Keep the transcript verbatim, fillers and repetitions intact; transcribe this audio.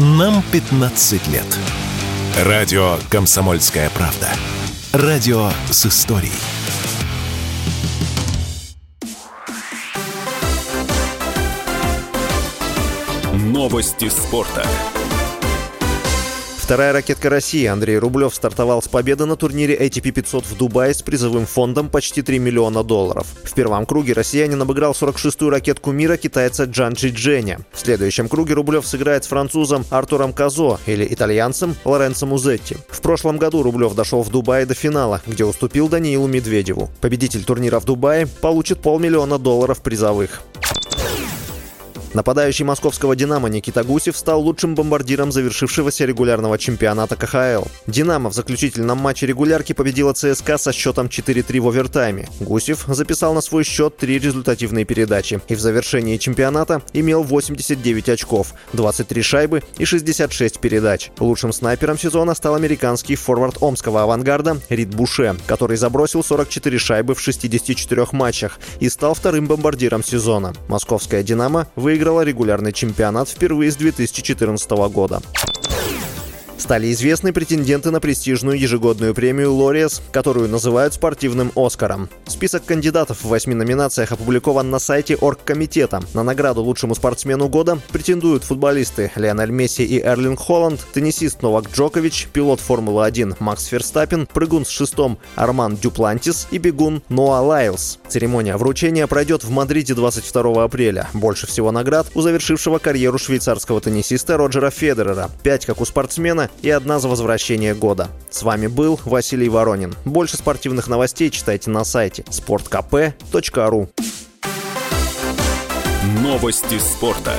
Нам пятнадцать лет. Радио «Комсомольская правда». Радио с историей. Новости спорта. Вторая ракетка России Андрей Рублёв стартовал с победы на турнире эй ти пи пятьсот в Дубае с призовым фондом почти три миллиона долларов. В первом круге россиянин обыграл сорок шестую ракетку мира китайца Джан Чи Дженя. В следующем круге Рублёв сыграет с французом Артуром Казо или итальянцем Лоренцо Музетти. В прошлом году Рублёв дошел в Дубае до финала, где уступил Даниилу Медведеву. Победитель турнира в Дубае получит полмиллиона долларов призовых. Нападающий московского «Динамо» Никита Гусев стал лучшим бомбардиром завершившегося регулярного чемпионата ка ха эл. «Динамо» в заключительном матче регулярки победила цэ эс ка а со счетом четыре три в овертайме. Гусев записал на свой счет три результативные передачи и в завершении чемпионата имел восемьдесят девять очков, двадцать три шайбы и шестьдесят шесть передач. Лучшим снайпером сезона стал американский форвард омского «Авангарда» Рид Буше, который забросил сорок четыре шайбы в шестидесяти четырёх матчах и стал вторым бомбардиром сезона. Московская «Динамо» выиграла Выиграла регулярный чемпионат впервые с две тысячи четырнадцатого года. Стали известны претенденты на престижную ежегодную премию «Лориас», которую называют спортивным «Оскаром». Список кандидатов в восьми номинациях опубликован на сайте оргкомитета. На награду лучшему спортсмену года претендуют футболисты Лионель Месси и Эрлинг Холанд, теннисист Новак Джокович, пилот «Формулы-один» Макс Ферстаппен, прыгун с шестом Арман Дюплантис и бегун Ноа Лайлс. Церемония вручения пройдет в Мадриде двадцать второго апреля. Больше всего наград у завершившего карьеру швейцарского теннисиста Роджера Федерера. Пять как у спортсмена и одна за возвращение года. С вами был Василий Воронин. Больше спортивных новостей читайте на сайте спорт ка пэ точка ру. Новости спорта.